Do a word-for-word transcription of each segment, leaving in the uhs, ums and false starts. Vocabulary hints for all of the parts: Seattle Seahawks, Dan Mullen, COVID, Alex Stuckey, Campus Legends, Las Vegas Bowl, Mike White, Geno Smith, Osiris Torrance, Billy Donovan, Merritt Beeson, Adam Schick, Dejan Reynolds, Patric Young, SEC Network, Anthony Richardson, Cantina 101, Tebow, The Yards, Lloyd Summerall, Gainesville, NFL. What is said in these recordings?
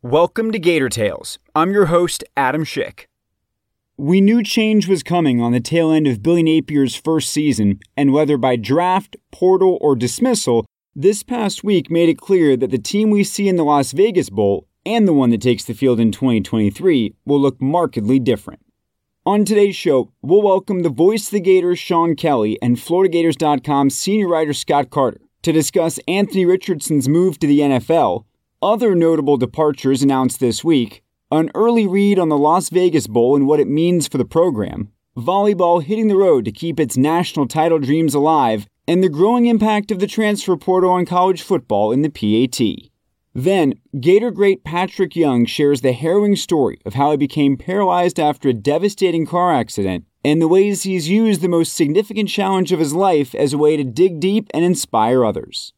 Welcome to Gator Tales. I'm your host, Adam Schick. We knew change was coming on the tail end of Billy Napier's first season, and whether by draft, portal, or dismissal, this past week made it clear that the team we see in the Las Vegas Bowl, and the one that takes the field in twenty twenty-three, will look markedly different. On today's show, we'll welcome the voice of the Gators, Sean Kelly, and Florida Gators dot com senior writer Scott Carter to discuss Anthony Richardson's move to the N F L, other notable departures announced this week, an early read on the Las Vegas Bowl and what it means for the program, volleyball hitting the road to keep its national title dreams alive, and the growing impact of the transfer portal on college football in the P A T. Then, Gator great Patric Young shares the harrowing story of how he became paralyzed after a devastating car accident and the ways he's used the most significant challenge of his life as a way to dig deep and inspire others.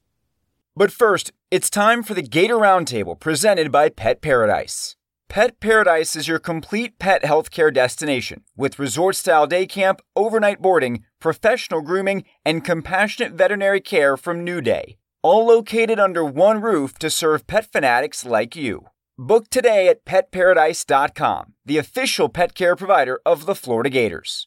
But first, it's time for the Gator Roundtable presented by Pet Paradise. Pet Paradise is your complete pet healthcare destination with resort-style day camp, overnight boarding, professional grooming, and compassionate veterinary care from New Day, all located under one roof to serve pet fanatics like you. Book today at pet paradise dot com, the official pet care provider of the Florida Gators.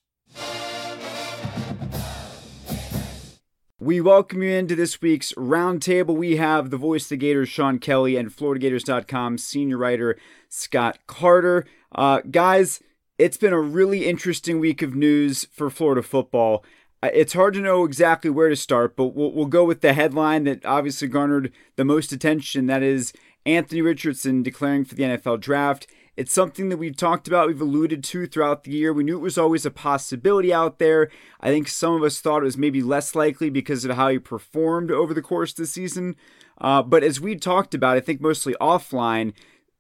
We welcome you into this week's roundtable. We have the voice of the Gators, Sean Kelly, and Florida Gators dot com senior writer, Scott Carter. Uh, guys, it's been a really interesting week of news for Florida football. Uh, it's hard to know exactly where to start, but we'll, we'll go with the headline that obviously garnered the most attention. That is Anthony Richardson declaring for the N F L draft. It's something that we've talked about, we've alluded to throughout the year. We knew it was always a possibility out there. I think some of us thought it was maybe less likely because of how he performed over the course of the season. Uh, but as we talked about, I think mostly offline,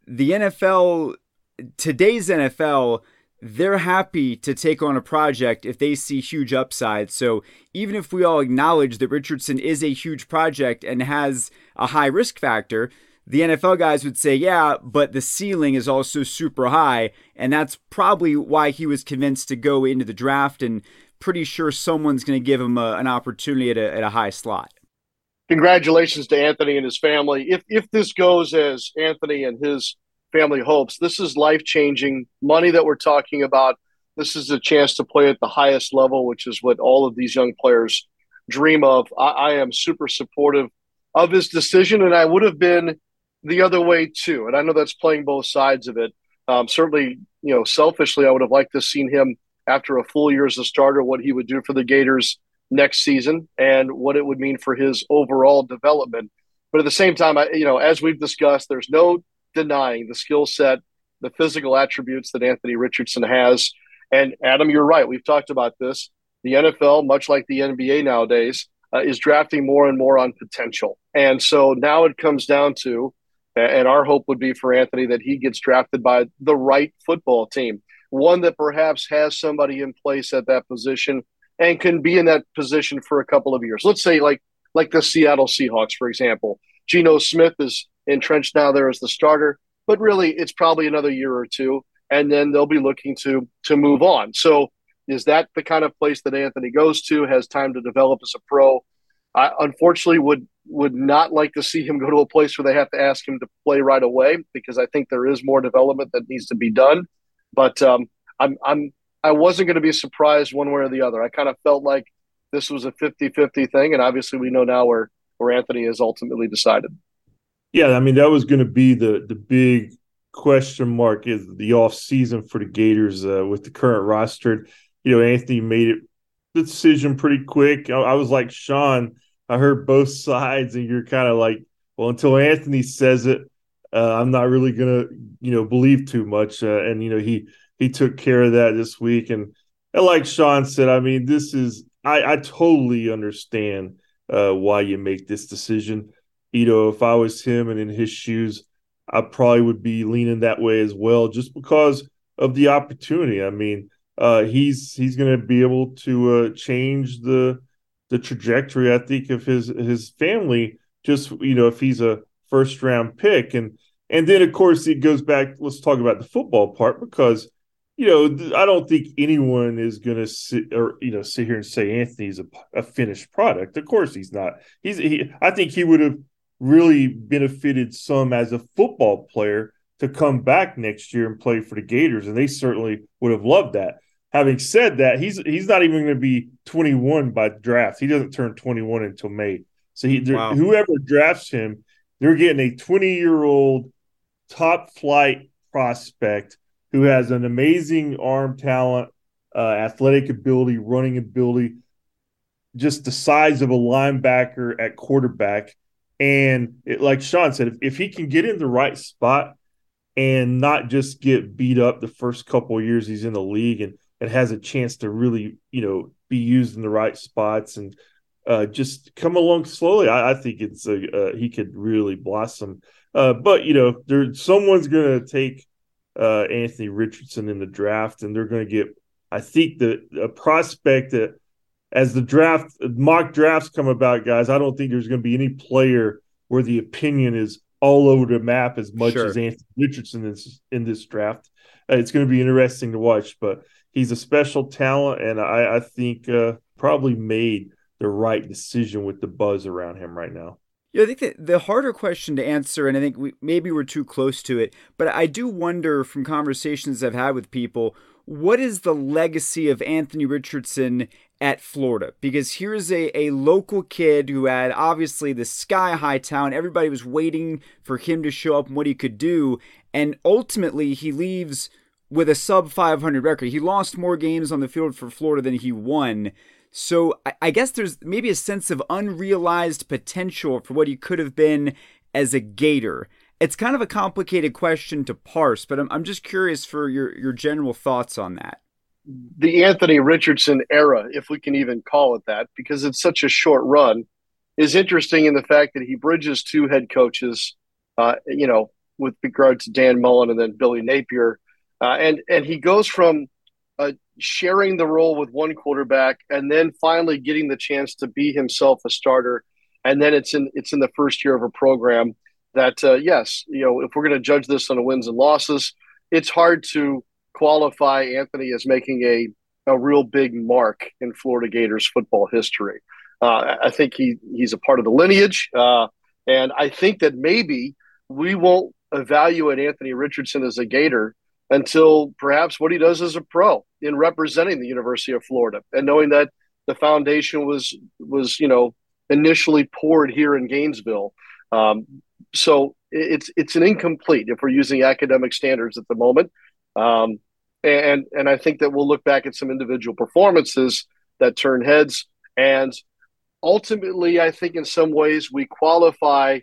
the N F L, today's N F L, they're happy to take on a project if they see huge upside. So even if we all acknowledge that Richardson is a huge project and has a high risk factor, the N F L guys would say, yeah, but the ceiling is also super high, and that's probably why he was convinced to go into the draft, and pretty sure someone's going to give him a, an opportunity at a, at a high slot. Congratulations to Anthony and his family. If if this goes as Anthony and his family hopes, this is life-changing money that we're talking about. This is a chance to play at the highest level, which is what all of these young players dream of. I, I am super supportive of his decision, and I would have been the other way too. And I know that's playing both sides of it. Um, certainly, you know, selfishly, I would have liked to have seen him after a full year as a starter, what he would do for the Gators next season and what it would mean for his overall development. But at the same time, I, you know, as we've discussed, there's no denying the skill set, the physical attributes that Anthony Richardson has. And Adam, you're right. We've talked about this. The N F L, much like the N B A nowadays, uh, is drafting more and more on potential. And so now it comes down to, and our hope would be for Anthony that he gets drafted by the right football team, one that perhaps has somebody in place at that position and can be in that position for a couple of years. Let's say like like the Seattle Seahawks, for example. Geno Smith is entrenched now there as the starter, but really it's probably another year or two, and then they'll be looking to to move on. So is that the kind of place that Anthony goes to, has time to develop as a pro? I unfortunately would would not like to see him go to a place where they have to ask him to play right away, because I think there is more development that needs to be done. But um, I'm, I'm, I wasn't going to be surprised one way or the other. I kind of felt like this was a fifty-fifty thing, and obviously we know now where, where Anthony has ultimately decided. Yeah, I mean, that was going to be the the big question mark is the offseason for the Gators uh, with the current roster. You know, Anthony made it the decision pretty quick. I, I was like Sean – I heard both sides, and you're kind of like, well, until Anthony says it, uh, I'm not really gonna, you know, believe too much. Uh, and you know, he he took care of that this week, and, and like Sean said, I mean, this is I, I totally understand uh, why you make this decision. You know, if I was him and in his shoes, I probably would be leaning that way as well, just because of the opportunity. I mean, uh, he's he's going to be able to uh, change the the trajectory, I think, of his his family. Just, you know, if he's a first round pick, and and then of course it goes back. Let's talk about the football part, because, you know, I don't think anyone is going to sit or, you know, sit here and say Anthony's a, a finished product. Of course he's not. He's he, I think he would have really benefited some as a football player to come back next year and play for the Gators, and they certainly would have loved that. Having said that, he's he's not even going to be twenty-one by draft. He doesn't turn twenty-one until May. So he, wow. whoever drafts him, they're getting a twenty-year-old top flight prospect who has an amazing arm talent, uh, athletic ability, running ability, just the size of a linebacker at quarterback. And it, like Sean said, if, if he can get in the right spot and not just get beat up the first couple of years he's in the league, and, and has a chance to really, you know, be used in the right spots and uh, just come along slowly, I, I think it's a, uh, he could really blossom. Uh, but, you know, there someone's going to take – Uh, Anthony Richardson in the draft, and they're going to get, I think, the a prospect that, as the draft mock drafts come about, guys, I don't think there's going to be any player where the opinion is all over the map as much sure. as Anthony Richardson is in this draft. Uh, it's going to be interesting to watch, but he's a special talent, and I, I think uh, probably made the right decision with the buzz around him right now. Yeah, I think that the harder question to answer, and I think we, maybe we're too close to it, but I do wonder from conversations I've had with people, what is the legacy of Anthony Richardson at Florida? Because here's a, a local kid who had obviously the sky-high talent. Everybody was waiting for him to show up and what he could do, and ultimately he leaves with a sub five hundred record. He lost more games on the field for Florida than he won. So I guess there's maybe a sense of unrealized potential for what he could have been as a Gator. It's kind of a complicated question to parse, but I'm I'm just curious for your, your general thoughts on that. The Anthony Richardson era, if we can even call it that, because it's such a short run, is interesting in the fact that he bridges two head coaches, uh, you know, with regard to Dan Mullen and then Billy Napier. Uh, and, and he goes from Uh, sharing the role with one quarterback and then finally getting the chance to be himself a starter. And then it's in it's in the first year of a program that, uh, yes, you know, if we're going to judge this on the wins and losses, it's hard to qualify Anthony as making a, a real big mark in Florida Gators football history. Uh, I think he he's a part of the lineage. Uh, and I think that maybe we won't evaluate Anthony Richardson as a Gator until perhaps what he does as a pro in representing the University of Florida, and knowing that the foundation was, was you know, initially poured here in Gainesville. Um, so it's it's an incomplete if we're using academic standards at the moment. Um, and and I think that we'll look back at some individual performances that turn heads. And ultimately, I think in some ways we qualify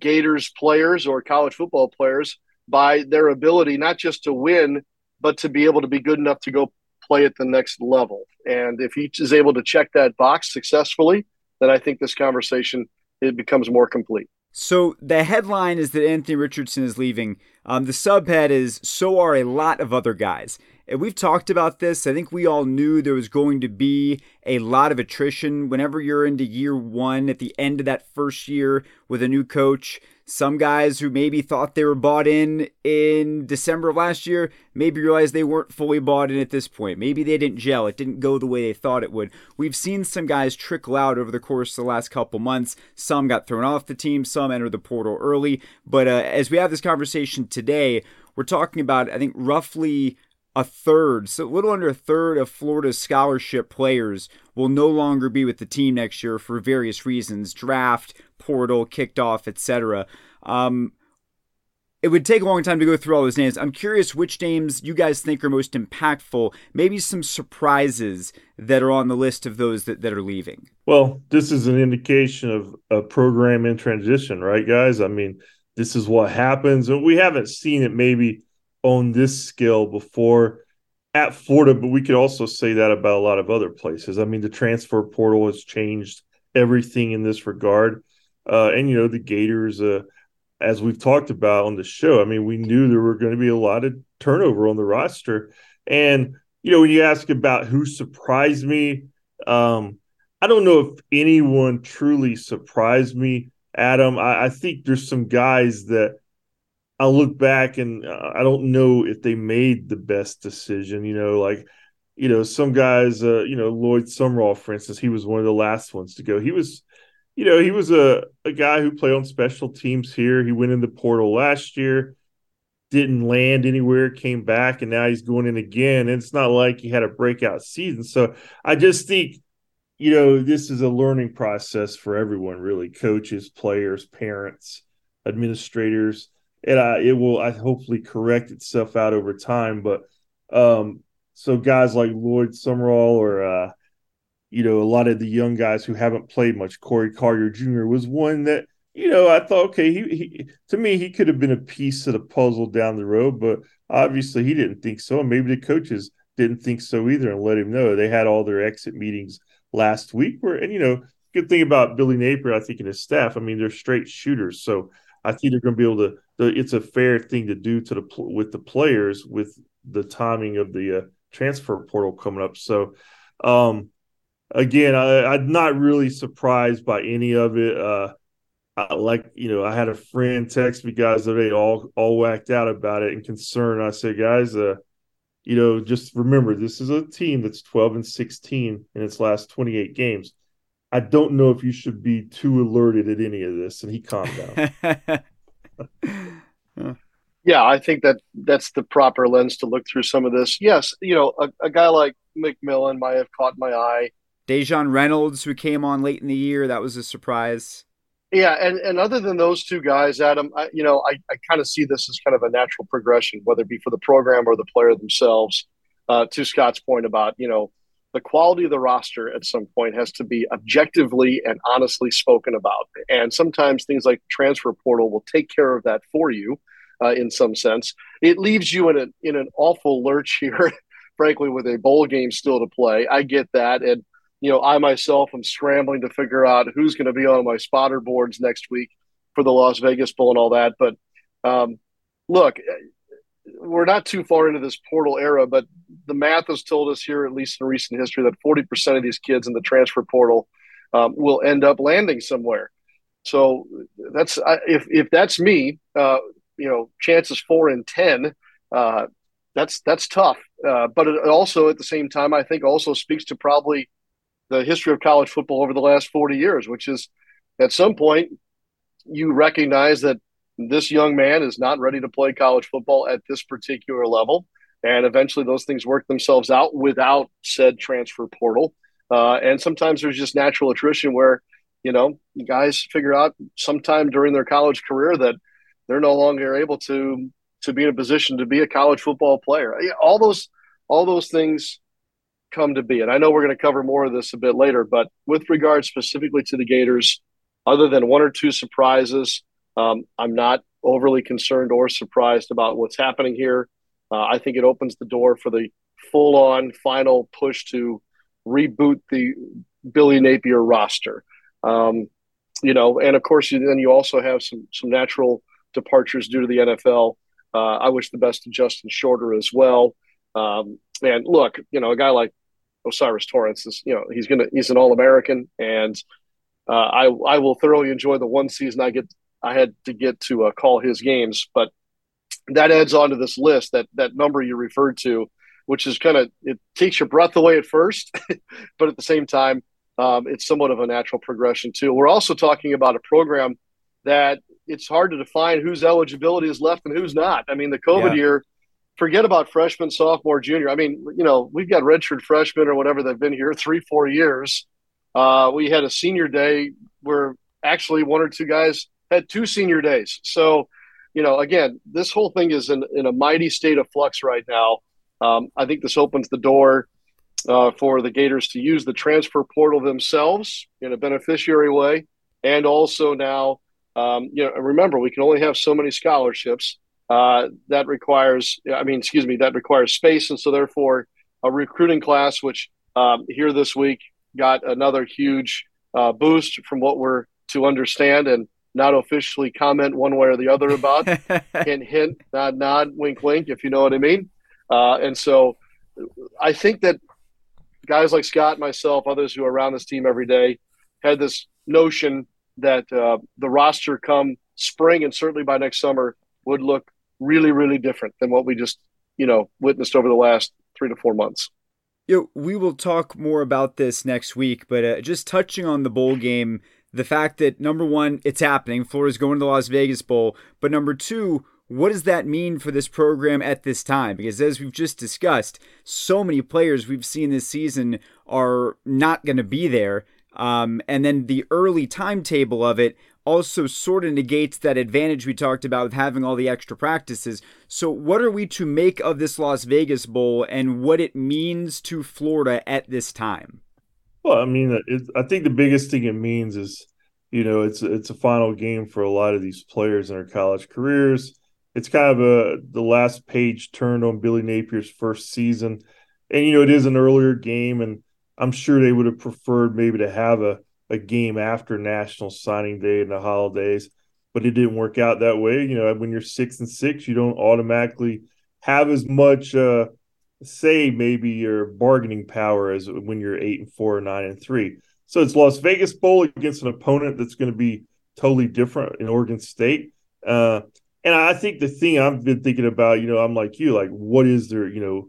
Gators players or college football players by their ability not just to win, but to be able to be good enough to go play at the next level. And if he is able to check that box successfully, then I think this conversation, it becomes more complete. So the headline is that Anthony Richardson is leaving. Um, the subhead is, so are a lot of other guys. And we've talked about this. I think we all knew there was going to be a lot of attrition. Whenever you're into year one, at the end of that first year with a new coach, some guys who maybe thought they were bought in in December of last year maybe realized they weren't fully bought in at this point. Maybe they didn't gel. It didn't go the way they thought it would. We've seen some guys trickle out over the course of the last couple months. Some got thrown off the team. Some entered the portal early. But uh, as we have this conversation today, we're talking about, I think, roughly a third, so a little under a third of Florida's scholarship players will no longer be with the team next year for various reasons, draft, portal, kicked off, et cetera. Um, it would take a long time to go through all those names. I'm curious which names you guys think are most impactful, maybe some surprises that are on the list of those that, that are leaving. Well, this is an indication of a program in transition, right, guys? I mean, this is what happens, and we haven't seen it maybe on this scale before at Florida, but we could also say that about a lot of other places. I mean, the transfer portal has changed everything in this regard. Uh, and, you know, the Gators, uh, as we've talked about on the show, I mean, we knew there were going to be a lot of turnover on the roster. And, you know, when you ask about who surprised me, um, I don't know if anyone truly surprised me, Adam. I, I think there's some guys that I look back and uh, I don't know if they made the best decision, you know, like, you know, some guys, uh, you know, Lloyd Summerall, for instance, he was one of the last ones to go. He was, you know, he was a, a guy who played on special teams here. He went in the portal last year, didn't land anywhere, came back, and now he's going in again. And it's not like he had a breakout season. So I just think, you know, this is a learning process for everyone, really, coaches, players, parents, administrators. And I, it will I hopefully correct itself out over time. But um, so guys like Lloyd Summerall or, uh, you know, a lot of the young guys who haven't played much, Corey Carter Junior was one that, you know, I thought, okay, he, he to me, he could have been a piece of the puzzle down the road. But obviously he didn't think so. And maybe the coaches didn't think so either and let him know. They had all their exit meetings last week. Where, and, you know, good thing about Billy Napier, I think, and his staff, I mean, they're straight shooters. So I think they're going to be able to, it's a fair thing to do to the with the players with the timing of the uh, transfer portal coming up. So, um, again, I, I'm not really surprised by any of it. Uh, I, like, you know, I had a friend text me, guys, that they all all whacked out about it and concerned. I said, guys, uh, you know, just remember, this is a team that's twelve and sixteen in its last twenty-eight games. I don't know if you should be too alerted at any of this. And he calmed down. Yeah, I think that that's the proper lens to look through some of this. Yes, you know, a, a guy like McMillan might have caught my eye. Dejan Reynolds, who came on late in the year, that was a surprise. Yeah, and, and other than those two guys, Adam, I, you know, I, I kind of see this as kind of a natural progression, whether it be for the program or the player themselves, uh, to Scott's point about, you know, the quality of the roster at some point has to be objectively and honestly spoken about. And sometimes things like transfer portal will take care of that for you uh, in some sense. It leaves you in, a, in an awful lurch here, frankly, with a bowl game still to play. I get that. And, you know, I myself am scrambling to figure out who's going to be on my spotter boards next week for the Las Vegas Bowl and all that. But um, look, we're not too far into this portal era, but the math has told us here, at least in recent history, that forty percent of these kids in the transfer portal um, will end up landing somewhere. So that's I, if if that's me, uh, you know, chances four in ten, uh, that's that's tough. Uh, but it also, at the same time, I think also speaks to probably the history of college football over the last forty years, which is at some point you recognize that this young man is not ready to play college football at this particular level. And eventually those things work themselves out without said transfer portal. Uh, and sometimes there's just natural attrition where, you know, guys figure out sometime during their college career that they're no longer able to, to be in a position to be a college football player. All those, all those things come to be. And I know we're going to cover more of this a bit later, but with regard specifically to the Gators, other than one or two surprises, Um, I'm not overly concerned or surprised about what's happening here. Uh, I think it opens the door for the full-on final push to reboot the Billy Napier roster. Um, you know, and of course, you, then you also have some some natural departures due to the N F L. Uh, I wish the best to Justin Shorter as well. Um, and look, you know, a guy like Osiris Torrance is, you know, he's gonna he's an All-American, and uh, I I will thoroughly enjoy the one season I get. I had to get to uh, call his games, but that adds on to this list, that that number you referred to, which is kind of, it takes your breath away at first, but at the same time, um, it's somewhat of a natural progression too. We're also talking about a program that it's hard to define whose eligibility is left and who's not. I mean, the COVID yeah. year, forget about freshman, sophomore, junior. I mean, you know, we've got redshirt freshmen or whatever they've been here three, four years. Uh, we had a senior day where actually one or two guys had two senior days. So, you know, again, this whole thing is in, in a mighty state of flux right now. Um, I think this opens the door uh, for the Gators to use the transfer portal themselves in a beneficiary way. And also now, um, you know, remember, we can only have so many scholarships. Uh, that requires, I mean, excuse me, that requires space. And so therefore a recruiting class, which um, here this week got another huge uh, boost from what we're to understand. And not officially comment one way or the other about. Hint, hint, nod, nod, wink, wink, if you know what I mean. Uh, and so I think that guys like Scott, myself, others who are around this team every day had this notion that uh, the roster come spring and certainly by next summer would look really, really different than what we just, you know, witnessed over the last three to four months. You know, we will talk more about this next week, but uh, just touching on the bowl game, the fact that, number one, it's happening. Florida's going to the Las Vegas Bowl. But number two, what does that mean for this program at this time? Because as we've just discussed, so many players we've seen this season are not going to be there. Um, and then the early timetable of it also sort of negates that advantage we talked about of having all the extra practices. So what are we to make of this Las Vegas Bowl and what it means to Florida at this time? Well, I mean, it, I think the biggest thing it means is, you know, it's it's a final game for a lot of these players in their college careers. It's kind of a the last page turned on Billy Napier's first season. And, you know, it is an earlier game, and I'm sure they would have preferred maybe to have a, a game after National Signing Day and the holidays, but it didn't work out that way. You know, when you're six and six, you don't automatically have as much uh, say maybe your bargaining power as when you're eight and four or nine and three. So it's Las Vegas Bowl against an opponent that's going to be totally different in Oregon State. Uh, and I think the thing I've been thinking about, you know, I'm like you, like what is there, you know,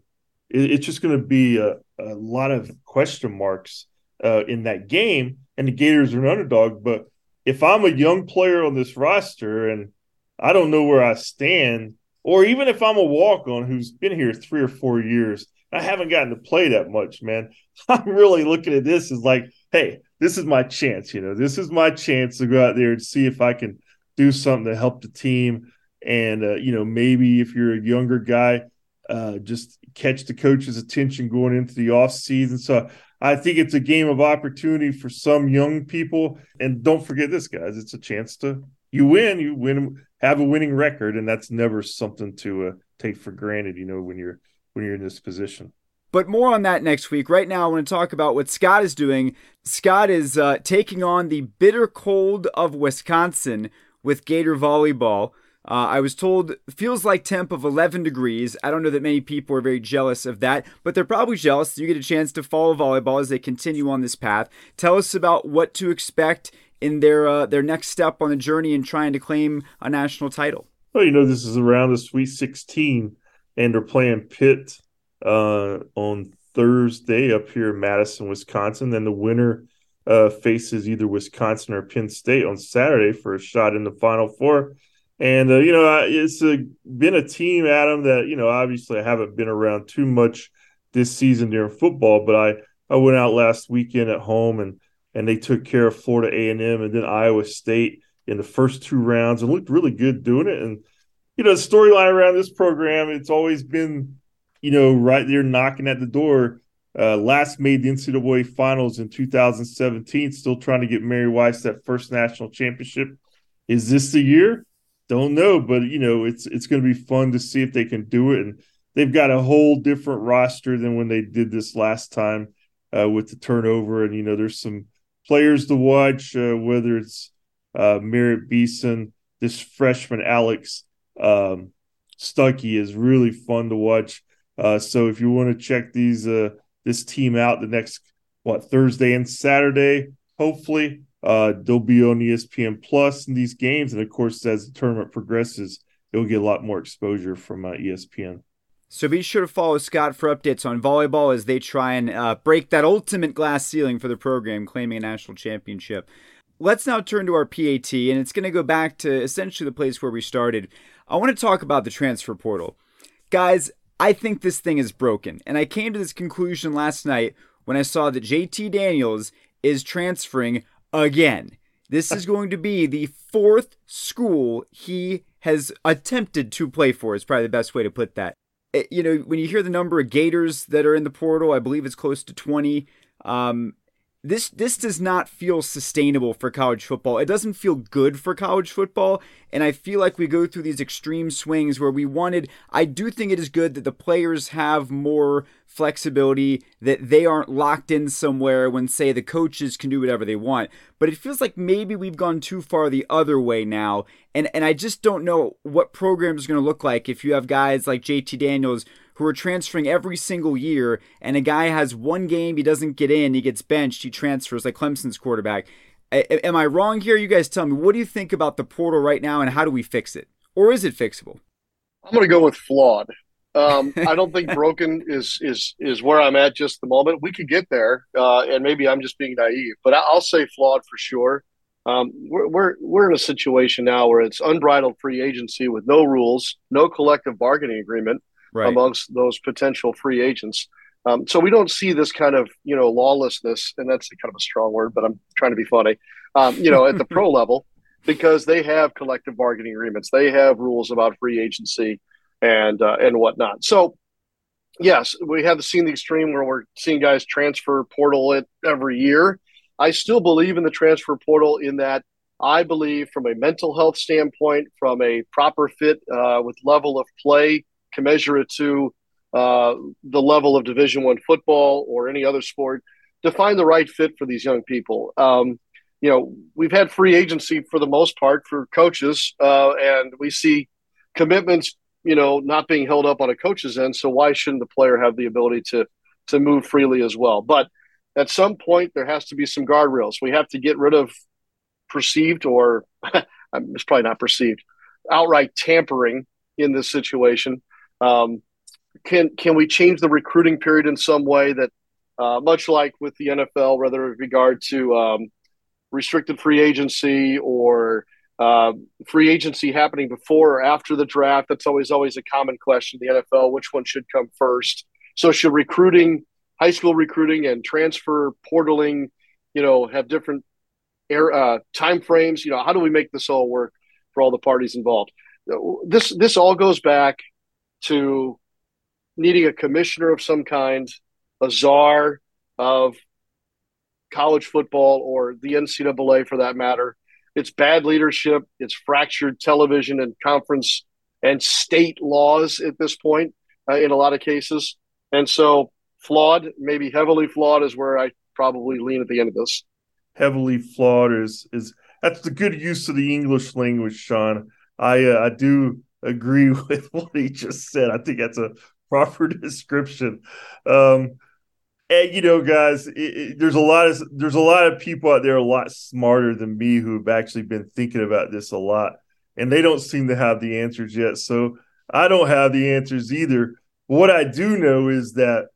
it, it's just going to be a, a lot of question marks uh, in that game, and the Gators are an underdog. But if I'm a young player on this roster and I don't know where I stand, or even if I'm a walk-on who's been here three or four years, I haven't gotten to play that much, man, I'm really looking at this as like, hey, this is my chance. You know, this is my chance to go out there and see if I can do something to help the team. And, uh, you know, maybe if you're a younger guy, Uh, just catch the coach's attention going into the offseason. So I think it's a game of opportunity for some young people. And don't forget this, guys, it's a chance to you win, you win, have a winning record. And that's never something to uh, take for granted, you know, when you're when you're in this position. But more on that next week. Right now, I want to talk about what Scott is doing. Scott is uh, taking on the bitter cold of Wisconsin with Gator volleyball. Uh, I was told feels like temp of eleven degrees. I don't know that many people are very jealous of that, but they're probably jealous. You get a chance to follow volleyball as they continue on this path. Tell us about what to expect in their uh, their next step on the journey in trying to claim a national title. Well, you know, this is around the Sweet sixteen, and they're playing Pitt uh, on Thursday up here in Madison, Wisconsin. Then the winner uh, faces either Wisconsin or Penn State on Saturday for a shot in the Final Four. And, uh, you know, it's a, been a team, Adam, that, you know, obviously I haven't been around too much this season during football, but I, I went out last weekend at home and, and they took care of Florida A and M and then Iowa State in the first two rounds and looked really good doing it. And, you know, the storyline around this program, it's always been, you know, right there knocking at the door. Uh, last made the N C double A finals in two thousand seventeen, still trying to get Mary Weiss that first national championship. Is this the year? Don't know, but, you know, it's it's going to be fun to see if they can do it. And they've got a whole different roster than when they did this last time uh, with the turnover. And, you know, there's some players to watch, uh, whether it's uh, Merritt Beeson, this freshman Alex um, Stuckey is really fun to watch. Uh, so if you want to check these uh, this team out the next, what, Thursday and Saturday, hopefully, Uh, they'll be on E S P N Plus in these games. And, of course, as the tournament progresses, it'll get a lot more exposure from uh, E S P N. So be sure to follow Scott for updates on volleyball as they try and uh, break that ultimate glass ceiling for the program, claiming a national championship. Let's now turn to our P A T, and it's going to go back to essentially the place where we started. I want to talk about the transfer portal. Guys, I think this thing is broken. And I came to this conclusion last night when I saw that J T Daniels is transferring again. This is going to be the fourth school he has attempted to play for, is probably the best way to put that. It, you know, when you hear the number of Gators that are in the portal, I believe it's close to twenty. Um, This this does not feel sustainable for college football. It doesn't feel good for college football, and I feel like we go through these extreme swings where we wanted... I do think it is good that the players have more flexibility, that they aren't locked in somewhere when, say, the coaches can do whatever they want. But it feels like maybe we've gone too far the other way now, and, and I just don't know what program is going to look like if you have guys like J T Daniels who are transferring every single year, and a guy has one game, he doesn't get in, he gets benched, he transfers, like Clemson's quarterback. A- am I wrong here? You guys tell me, what do you think about the portal right now, and how do we fix it? Or is it fixable? I'm going to go with flawed. Um, I don't think broken is is is where I'm at just the moment. We could get there, uh, and maybe I'm just being naive, but I'll say flawed for sure. Um, we're, we're, we're in a situation now where it's unbridled free agency with no rules, no collective bargaining agreement, right, amongst those potential free agents. Um, so we don't see this kind of, you know, lawlessness, and that's kind of a strong word, but I'm trying to be funny, um, you know, at the pro level, because they have collective bargaining agreements. They have rules about free agency and uh, and whatnot. So, yes, we have seen the extreme where we're seeing guys transfer portal it every year. I still believe in the transfer portal in that I believe from a mental health standpoint, from a proper fit uh, with level of play, commensurate to uh, the level of Division I football or any other sport, to find the right fit for these young people. Um, you know, we've had free agency for the most part for coaches, uh, and we see commitments, you know, not being held up on a coach's end. So why shouldn't the player have the ability to to move freely as well? But at some point, there has to be some guardrails. We have to get rid of perceived or it's probably not perceived, outright tampering in this situation. Um, can can we change the recruiting period in some way that, uh, much like with the N F L, whether with regard to um, restricted free agency or uh, free agency happening before or after the draft? That's always always a common question in the N F L, which one should come first. So should recruiting, high school recruiting and transfer portaling, you know, have different air, uh, time frames? You know, how do we make this all work for all the parties involved? This this all goes back to needing a commissioner of some kind, a czar of college football or the N C double A for that matter. It's bad leadership. It's fractured television and conference and state laws at this point uh, in a lot of cases. And so flawed, maybe heavily flawed, is where I probably lean at the end of this. Heavily flawed is, is that's the good use of the English language, Sean. I uh, I do agree with what he just said. I think that's a proper description. Um, and you know, guys, it, it, there's a lot of there's a lot of people out there a lot smarter than me who have actually been thinking about this a lot, and they don't seem to have the answers yet. So I don't have the answers either. But what I do know is that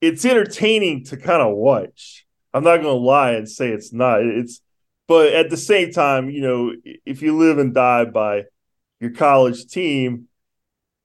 it's entertaining to kind of watch. I'm not going to lie and say it's not. It's but at the same time, you know, if you live and die by your college team,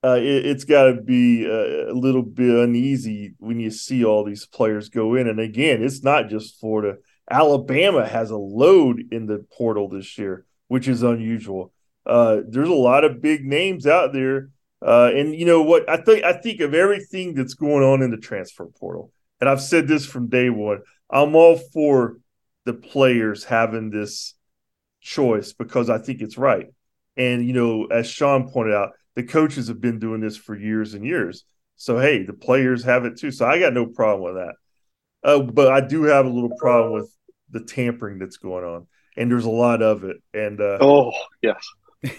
uh, it, it's got to be a, a little bit uneasy when you see all these players go in. And again, it's not just Florida. Alabama has a load in the portal this year, which is unusual. Uh, there's a lot of big names out there. Uh, and you know what? I think I think of everything that's going on in the transfer portal. And I've said this from day one. I'm all for the players having this choice because I think it's right. And, you know, as Sean pointed out, the coaches have been doing this for years and years. So, hey, the players have it too. So I got no problem with that. Uh, but I do have a little problem with the tampering that's going on. And there's a lot of it. And uh, oh, yes,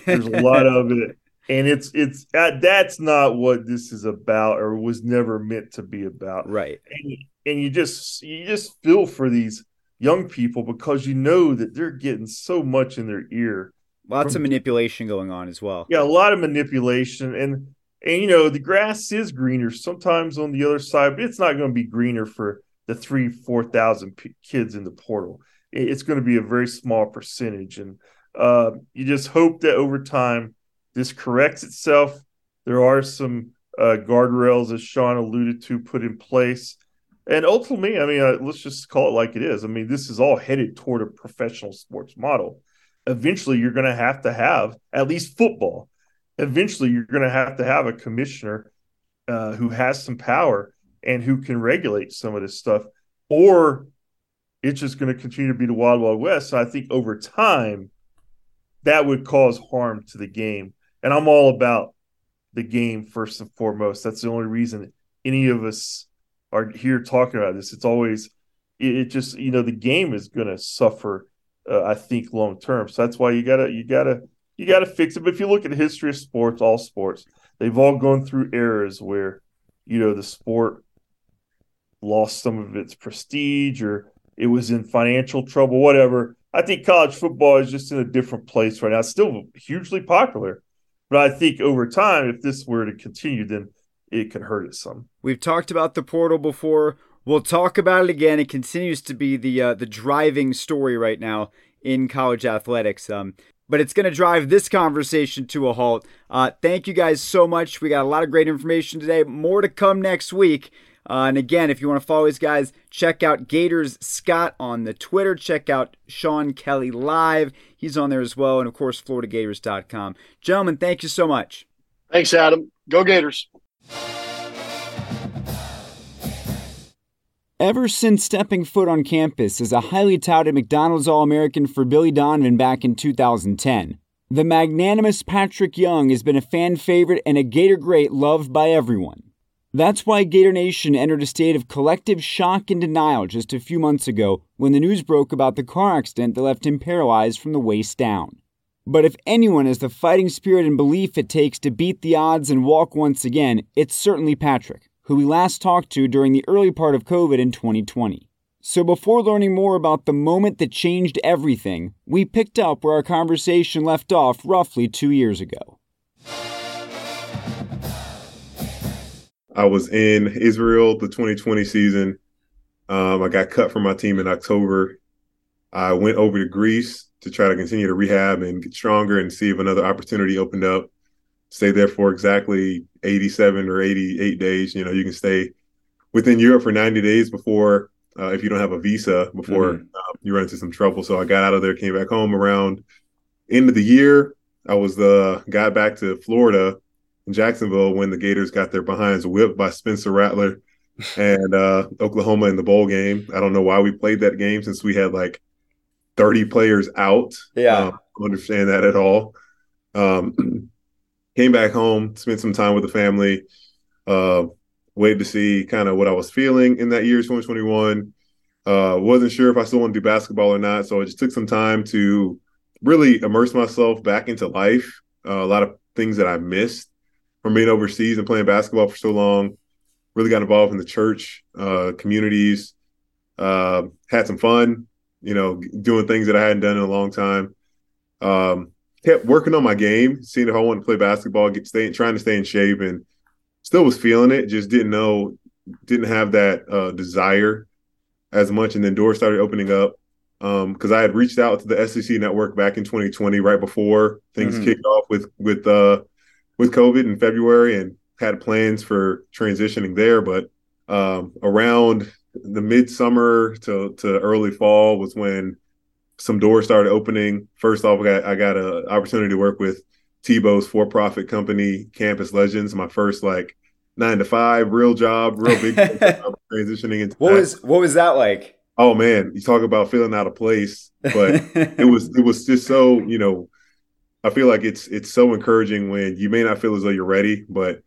there's a lot of it. And it's it's uh, that's not what this is about or was never meant to be about. Right. And, and you just you just feel for these young people because you know that they're getting so much in their ear. Lots of manipulation going on as well. Yeah, a lot of manipulation. And, and you know, the grass is greener sometimes on the other side, but it's not going to be greener for the three, four thousand p- kids in the portal. It's going to be a very small percentage. And uh, you just hope that over time this corrects itself. There are some uh, guardrails, as Sean alluded to, put in place. And ultimately, I mean, uh, let's just call it like it is. I mean, this is all headed toward a professional sports model. Eventually you're going to have to have at least football. Eventually you're going to have to have a commissioner uh, who has some power and who can regulate some of this stuff, or it's just going to continue to be the Wild Wild West. So I think over time, that would cause harm to the game. And I'm all about the game first and foremost. That's the only reason any of us are here talking about this. It's always it, it just, you know, the game is going to suffer, uh, I think, long term. So that's why you gotta you gotta you gotta fix it. But if you look at the history of sports, all sports, they've all gone through eras where, you know, the sport lost some of its prestige or it was in financial trouble, whatever. I think college football is just in a different place right now. It's still hugely popular, but I think over time, if this were to continue, then it could hurt it some. We've talked about the portal before. We'll talk about it again. It continues to be the uh, the driving story right now in college athletics. Um, but it's going to drive this conversation to a halt. Uh, thank you guys so much. We got a lot of great information today. More to come next week. Uh, and again, if you want to follow these guys, check out Gators Scott on the Twitter. Check out Sean Kelly Live. He's on there as well. And, of course, Florida Gators dot com. Gentlemen, thank you so much. Thanks, Adam. Go Gators. Ever since stepping foot on campus as a highly touted McDonald's All-American for Billy Donovan back in two thousand ten, the magnanimous Patric Young has been a fan favorite and a Gator great loved by everyone. That's why Gator Nation entered a state of collective shock and denial just a few months ago when the news broke about the car accident that left him paralyzed from the waist down. But if anyone has the fighting spirit and belief it takes to beat the odds and walk once again, it's certainly Patric, who we last talked to during the early part of COVID in twenty twenty. So before learning more about the moment that changed everything, we picked up where our conversation left off roughly two years ago. I was in Israel the twenty twenty season. Um, I got cut from my team in October. I went over to Greece to try to continue to rehab and get stronger and see if another opportunity opened up. Stayed there for exactly eighty-seven or eighty-eight days. You know, you can stay within Europe for ninety days before, uh, if you don't have a visa, before mm-hmm. uh, you run into some trouble. So I got out of there, came back home around end of the year. I was the uh, got back to Florida. In Jacksonville when the Gators got their behinds whipped by Spencer Rattler and uh, Oklahoma in the bowl game. I don't know why we played that game since we had like thirty players out. Yeah. Um, I don't understand that at all. Um, came back home, spent some time with the family, uh, waited to see kind of what I was feeling in that year, twenty twenty-one. Uh, wasn't sure if I still want to do basketball or not, so I just took some time to really immerse myself back into life. Uh, a lot of things that I missed from being overseas and playing basketball for so long, really got involved in the church, uh, communities, uh, had some fun, you know, doing things that I hadn't done in a long time. Um, kept working on my game, seeing if I wanted to play basketball, get stay, trying to stay in shape, and still was feeling it. Just didn't know, didn't have that uh, desire as much. And then doors started opening up because um, I had reached out to the S E C Network back in twenty twenty, right before things mm-hmm. kicked off with with. Uh, with COVID in February and had plans for transitioning there. But um, around the midsummer to, to early fall was when some doors started opening. First off, I got, I got an opportunity to work with Tebow's for-profit company, Campus Legends, my first like nine to five, real job, real big job transitioning into what that. was What was that like? Oh man, you talk about feeling out of place, but it was, it was just so, you know, I feel like it's it's so encouraging when you may not feel as though you're ready, but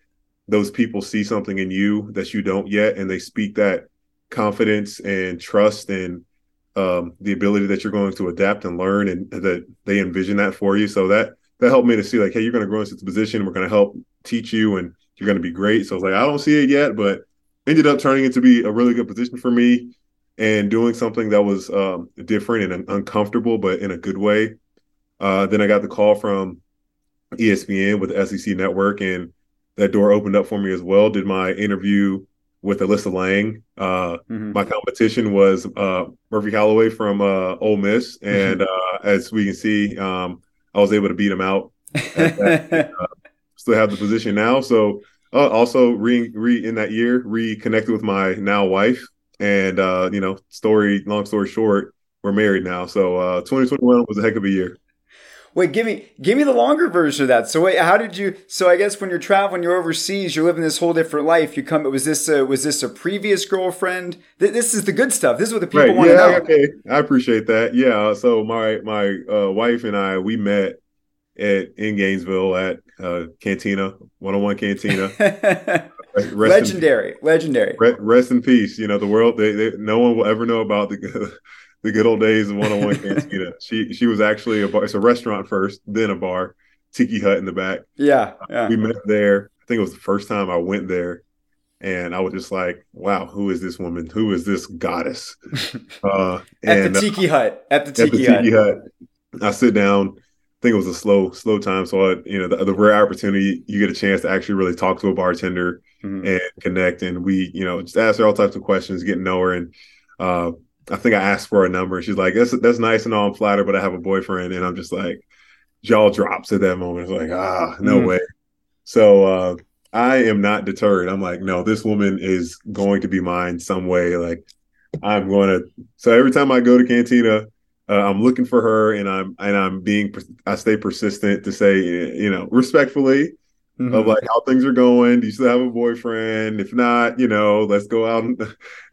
those people see something in you that you don't yet, and they speak that confidence and trust and um, the ability that you're going to adapt and learn, and that they envision that for you. So that that helped me to see like, hey, you're going to grow into this position. We're going to help teach you, and you're going to be great. So I was like, I don't see it yet, but ended up turning it to be a really good position for me and doing something that was um, different and uncomfortable, but in a good way. Uh, then I got the call from E S P N with the S E C Network, and that door opened up for me as well. Did my interview with Alyssa Lang. Uh, mm-hmm. My competition was uh, Murphy Holloway from uh, Ole Miss, and uh, as we can see, um, I was able to beat him out. At that, and, uh, still have the position now. So uh, also re, re in that year reconnected with my now wife, and uh, you know, story long story short, we're married now. So uh, twenty twenty-one was a heck of a year. Wait, give me give me the longer version of that. So wait, how did you? So I guess when you're traveling, you're overseas, you're living this whole different life. You come. Was this a, was this a previous girlfriend? Th- this is the good stuff. This is what the people right. want yeah, to know. Okay, I appreciate that. Yeah. So my my uh, wife and I, we met at in Gainesville at uh, Cantina one oh one Cantina. legendary, in, legendary. Rest in peace. You know, the world. They, they no one will ever know about the. The good old days of one oh one Cantina. she she was actually a bar. It's a restaurant first, then a bar, Tiki Hut in the back. Yeah, yeah. We met there. I think it was the first time I went there, and I was just like, "Wow, who is this woman? Who is this goddess?" Uh, at and, the Tiki uh, Hut. At the Tiki, at the Tiki Hut. Hut. I sit down. I think it was a slow slow time, so I, you know, the, the rare opportunity you get a chance to actually really talk to a bartender mm-hmm. and connect. And we, you know, just ask her all types of questions, get to know her, and. Uh, I think I asked for a number. She's like, that's that's nice and all. I'm flattered, but I have a boyfriend. And I'm just like, jaw drops at that moment. It's like, ah, no mm. way. So uh, I am not deterred. I'm like, no, this woman is going to be mine some way. Like, I'm going to. So every time I go to Cantina, uh, I'm looking for her, and I'm and I'm being I stay persistent to say, you know, respectfully. Mm-hmm. Of like how things are going. Do you still have a boyfriend? If not, you know, let's go out. And,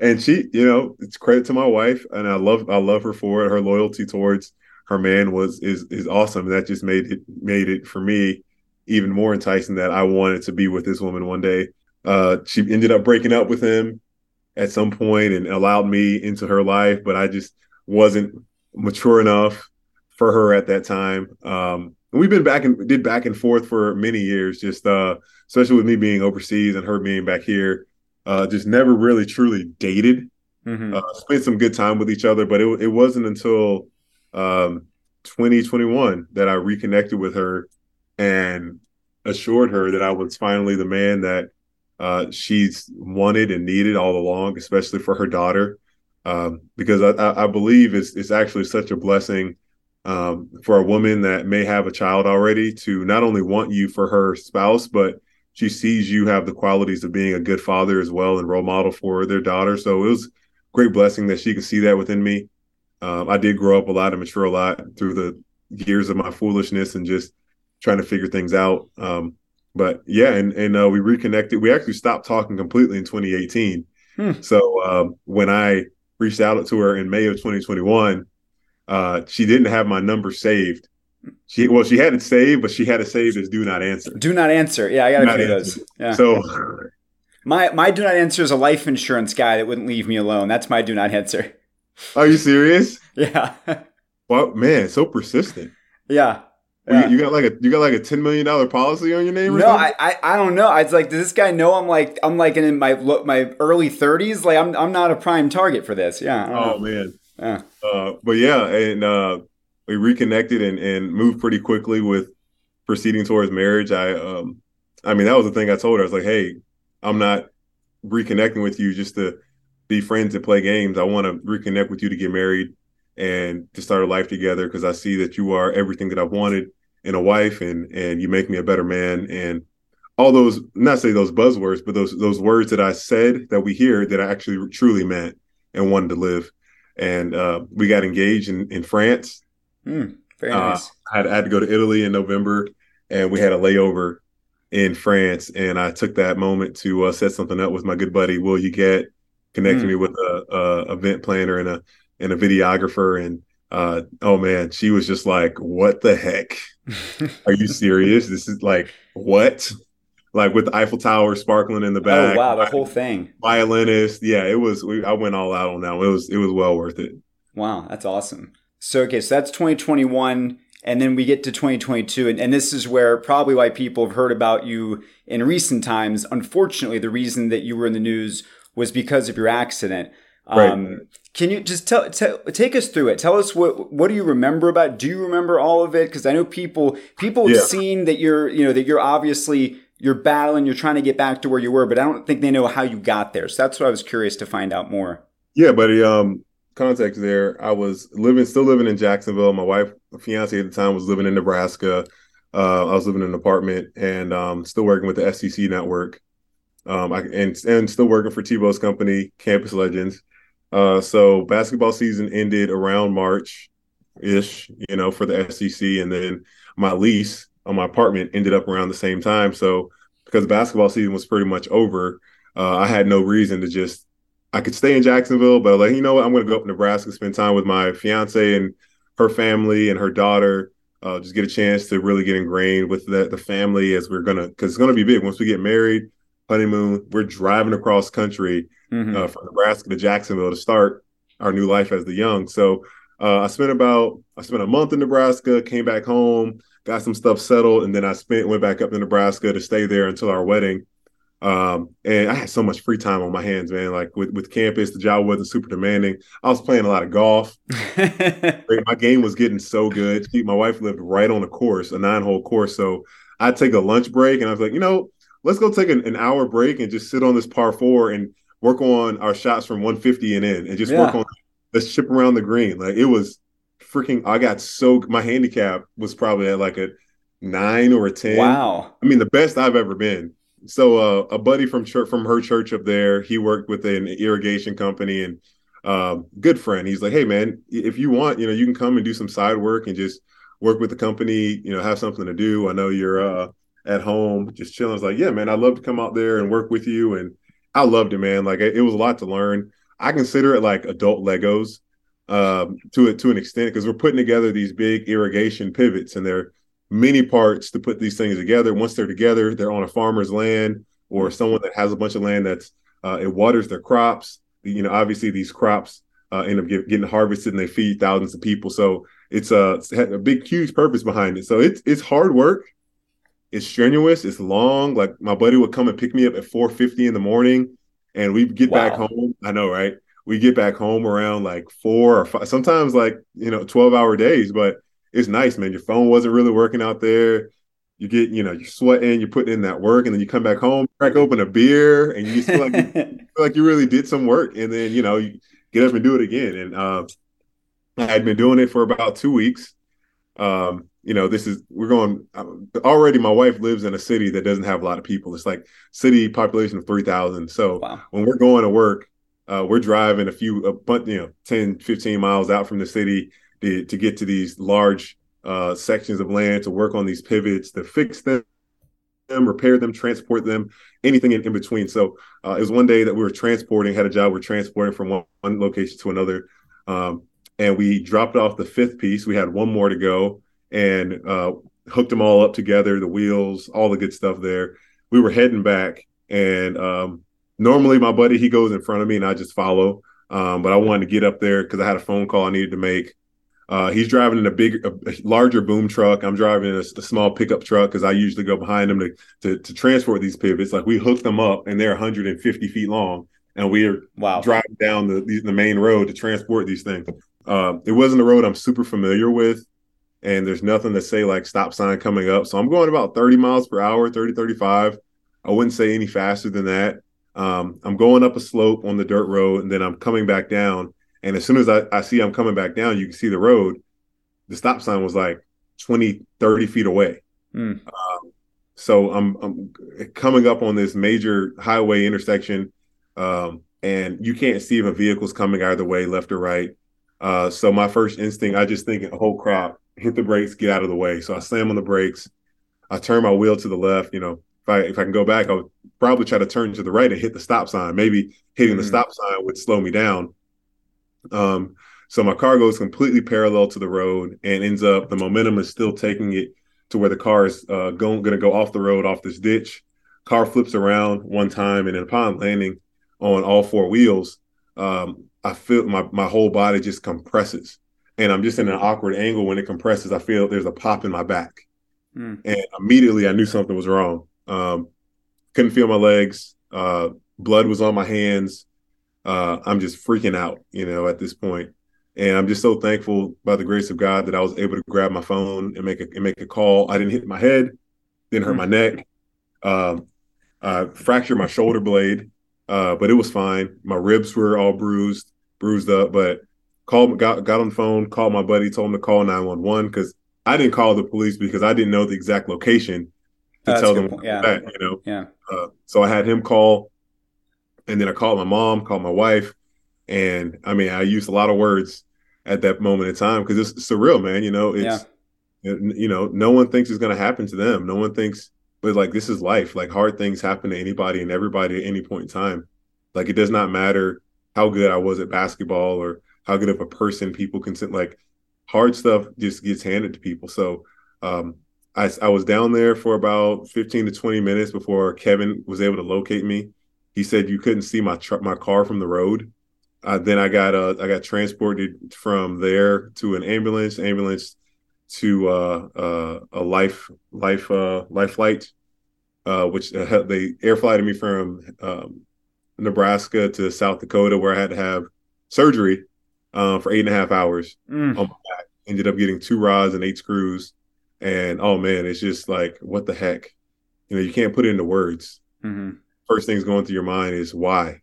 and she, you know, it's credit to my wife, and I love, I love her for it. Her loyalty towards her man was is is awesome. That just made it made it for me even more enticing that I wanted to be with this woman one day. Uh, she ended up breaking up with him at some point and allowed me into her life, but I just wasn't mature enough for her at that time. Um, And we've been back and did back and forth for many years, just uh, especially with me being overseas and her being back here, uh, just never really truly dated. Mm-hmm. Uh, spent some good time with each other, but it it wasn't until um, twenty twenty-one that I reconnected with her and assured her that I was finally the man that uh, she's wanted and needed all along, especially for her daughter, um, because I, I believe it's it's actually such a blessing. Um, for a woman that may have a child already to not only want you for her spouse, but she sees you have the qualities of being a good father as well and role model for their daughter. So it was a great blessing that she could see that within me. Um, I did grow up a lot and mature a lot through the years of my foolishness and just trying to figure things out. Um, but yeah, and, and uh, we reconnected. We actually stopped talking completely in twenty eighteen. Hmm. So um, when I reached out to her in May of twenty twenty-one, Uh, she didn't have my number saved. She well, she had it saved, but she had it saved as do not answer. Do not answer. Yeah, I gotta do those. Yeah. So my my do not answer is a life insurance guy that wouldn't leave me alone. That's my do not answer. Are you serious? Yeah. Well, man, so persistent. Yeah. Yeah. You got like a you got like a ten million dollar policy on your name. Or no, I, I I don't know. I was like, does this guy know I'm like I'm like in my my early thirties? Like I'm I'm not a prime target for this. Yeah. I don't oh know. man. Yeah. Uh, but yeah, and uh, we reconnected and, and moved pretty quickly with proceeding towards marriage. I, um, I mean, that was the thing I told her. I was like, "Hey, I'm not reconnecting with you just to be friends and play games. I want to reconnect with you to get married and to start a life together because I see that you are everything that I've wanted in a wife, and and you make me a better man." And all those, not say those buzzwords, but those those words that I said that we hear that I actually truly meant and wanted to live. And uh, we got engaged in, in France. Mm, very nice. Uh, I, had, I had to go to Italy in November, and we had a layover in France. And I took that moment to uh, set something up with my good buddy, Will You Get, connected mm. me with a, a event planner and a and a videographer. And uh, oh man, she was just like, "What the heck? Are you serious? This is like what?" Like with the Eiffel Tower sparkling in the back. Oh wow, the whole thing. Violinist, yeah, it was. We, I went all out on that. It was it was well worth it. Wow, that's awesome. So okay, so that's twenty twenty-one, and then we get to twenty twenty-two, and, and this is where probably why people have heard about you in recent times. Unfortunately, the reason that you were in the news was because of your accident. Right. Um, can you just tell, tell, take us through it? Tell us what, what do you remember about? Do you remember all of it? Because I know people people have yeah. seen that you're you know that you're obviously. You're battling, you're trying to get back to where you were, but I don't think they know how you got there. So that's what I was curious to find out more. Yeah, buddy. Um, context there. I was living, still living in Jacksonville. My wife, fiance at the time, was living in Nebraska. Uh, I was living in an apartment and um, still working with the S E C Network. Um, I, and, and still working for Tebow's company, Campus Legends. Uh, so basketball season ended around March-ish, you know, for the S E C. And then my lease on my apartment ended up around the same time. So because basketball season was pretty much over, uh, I had no reason to just, I could stay in Jacksonville, but I was like, you know what, I'm going to go up to Nebraska, spend time with my fiance and her family and her daughter, uh, just get a chance to really get ingrained with the, the family as we're going to, because it's going to be big. Once we get married, honeymoon, we're driving across country mm-hmm. uh, from Nebraska to Jacksonville to start our new life as the Young. So uh, I spent about, I spent a month in Nebraska, came back home, got some stuff settled, and then I spent, went back up to Nebraska to stay there until our wedding. Um, and I had so much free time on my hands, man. Like with, with campus, the job wasn't super demanding. I was playing a lot of golf. My game was getting so good. She, my wife lived right on a course, a nine hole course. So I'd take a lunch break and I was like, you know, let's go take an, an hour break and just sit on this par four and work on our shots from one fifty and in, and just yeah. work on, let's chip around the green. Like it was freaking, I got so, my handicap was probably at like a nine or a ten. Wow. I mean, the best I've ever been. So uh, a buddy from church, from her church up there, he worked with an irrigation company and uh, good friend. He's like, hey man, if you want, you know, you can come and do some side work and just work with the company, you know, have something to do. I know you're, uh, at home just chilling. I was like, yeah, man, I'd love to come out there and work with you. And I loved it, man. Like it, it was a lot to learn. I consider it like adult Legos um, to a, to an extent, because we're putting together these big irrigation pivots and there are many parts to put these things together. Once they're together, they're on a farmer's land or someone that has a bunch of land that's, uh, it waters their crops. You know, obviously these crops uh, end up get, getting harvested and they feed thousands of people. So it's a, it's a big, huge purpose behind it. So it's, it's hard work. It's strenuous. It's long. Like my buddy would come and pick me up at four fifty in the morning and we'd get wow. back home. I know, right? We get back home around like four or five, sometimes like, you know, twelve hour days, but it's nice, man. Your phone wasn't really working out there. You get, you know, you're sweating, you're putting in that work and then you come back home, crack open a beer and you just feel like, you, feel like you really did some work. And then, you know, you get up and do it again. And uh, I had been doing it for about two weeks. Um, You know, this is, we're going, already my wife lives in a city that doesn't have a lot of people. It's like city population of three thousand. So wow. when we're going to work, uh, we're driving a few, a bunch, you know, ten, fifteen miles out from the city to, to get to these large uh, sections of land, to work on these pivots, to fix them, repair them, transport them, anything in, in between. So uh, it was one day that we were transporting, had a job, we're transporting from one, one location to another. Um, and we dropped off the fifth piece. We had one more to go. And uh, hooked them all up together, the wheels, all the good stuff there. We were heading back. And um, normally my buddy, he goes in front of me and I just follow. Um, but I wanted to get up there because I had a phone call I needed to make. Uh, he's driving in a bigger, a larger boom truck. I'm driving in a, a small pickup truck because I usually go behind him to, to to transport these pivots. Like we hooked them up and they're one hundred fifty feet long. And we are wow. driving down the, the main road to transport these things. Uh, it wasn't a road I'm super familiar with. And there's nothing to say like stop sign coming up. So I'm going about thirty miles per hour, thirty, thirty-five. I wouldn't say any faster than that. Um, I'm going up a slope on the dirt road and then I'm coming back down. And as soon as I, I see I'm coming back down, you can see the road. The stop sign was like twenty, thirty feet away. Mm. Um, so I'm, I'm coming up on this major highway intersection um, and you can't see if a vehicle's coming either way, left or right. Uh, so my first instinct, I just think, oh crap. Hit the brakes, get out of the way. So I slam on the brakes. I turn my wheel to the left. You know, if I if I can go back, I would probably try to turn to the right and hit the stop sign. Maybe hitting mm-hmm. the stop sign would slow me down. Um, so my car goes completely parallel to the road and ends up, the momentum is still taking it to where the car is uh, going, going to go off the road, off this ditch. Car flips around one time, and then upon landing on all four wheels, um, I feel my my whole body just compresses. And I'm just in an awkward angle. When it compresses, I feel there's a pop in my back. Mm. And immediately I knew something was wrong. Um, couldn't feel my legs. Uh, blood was on my hands. Uh, I'm just freaking out, you know, at this point. And I'm just so thankful by the grace of God that I was able to grab my phone and make a, and make a call. I didn't hit my head, didn't hurt mm. my neck. Um, I fractured my shoulder blade, uh, but it was fine. My ribs were all bruised, bruised up, but Called, got, got on the phone, called my buddy, told him to call nine one one because I didn't call the police because I didn't know the exact location to uh, tell them yeah. that, you know. Yeah. Uh, so I had him call, and then I called my mom, called my wife, and I mean I used a lot of words at that moment in time because it's surreal, man. You know, it's yeah. You know, no one thinks it's going to happen to them. No one thinks, but like, this is life. Like, hard things happen to anybody and everybody at any point in time. Like, it does not matter how good I was at basketball or how good of a person people consider. Like, hard stuff just gets handed to people. So um, I, I was down there for about fifteen to twenty minutes before Kevin was able to locate me. He said you couldn't see my tr- my car from the road. Uh, then I got uh, I got transported from there to an ambulance, ambulance to uh, uh, a life life uh, life flight, uh, which uh, they air flighted me from um, Nebraska to South Dakota, where I had to have surgery uh, for eight and a half hours. Mm. On my back. Ended up getting two rods and eight screws, and oh man, it's just like, what the heck? You know, you can't put it into words. Mm-hmm. First thing's going through your mind is, why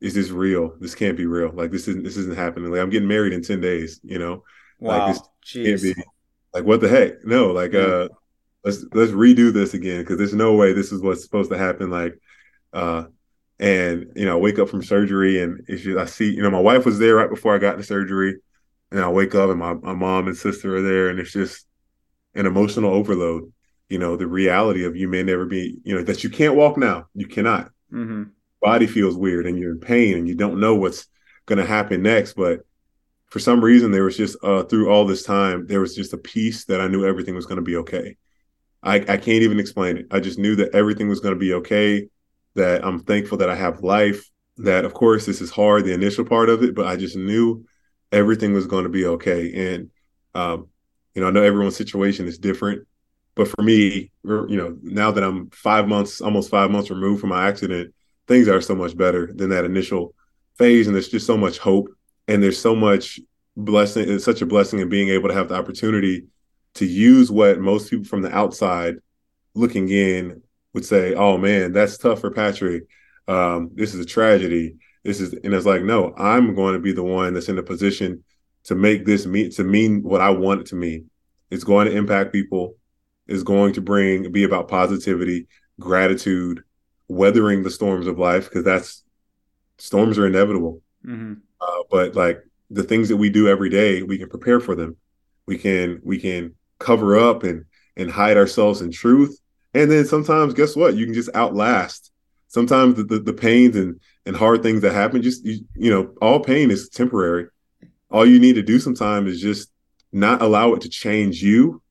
is this real? This can't be real. Like, this isn't, this isn't happening. Like, I'm getting married in ten days, you know, wow. Like, this can't be, like, what the heck? No, like, uh, let's, let's redo this again. Cause there's no way this is what's supposed to happen. Like, uh, and you know, I wake up from surgery and it's just, I see, you know, my wife was there right before I got into surgery, and I wake up and my, my mom and sister are there, and it's just an emotional overload. You know, the reality of you may never be, you know, that you can't walk now. You cannot. Mm-hmm. Body feels weird and you're in pain and you don't know what's going to happen next. But for some reason, there was just uh, through all this time, there was just a peace that I knew everything was going to be okay. I, I can't even explain it. I just knew that everything was going to be okay, that I'm thankful that I have life, that, of course, this is hard, the initial part of it, but I just knew everything was going to be okay. And, um, you know, I know everyone's situation is different. But for me, you know, now that I'm five months, almost five months removed from my accident, things are so much better than that initial phase. And there's just so much hope. And there's so much blessing. It's such a blessing in being able to have the opportunity to use what most people from the outside looking in would say, oh, man, that's tough for Patric. Um, this is a tragedy. This is, and it's like, no, I'm going to be the one that's in a position to make this mean, to mean what I want it to mean. It's going to impact people. Is going to bring, be about positivity, gratitude, weathering the storms of life, because that's, storms are inevitable. Mm-hmm. Uh, but like the things that we do every day, we can prepare for them. We can we can cover up and and hide ourselves in truth. And then sometimes, guess what? You can just outlast. Sometimes the the, the pains and and hard things that happen, just you, you know, all pain is temporary. All you need to do sometimes is just not allow it to change you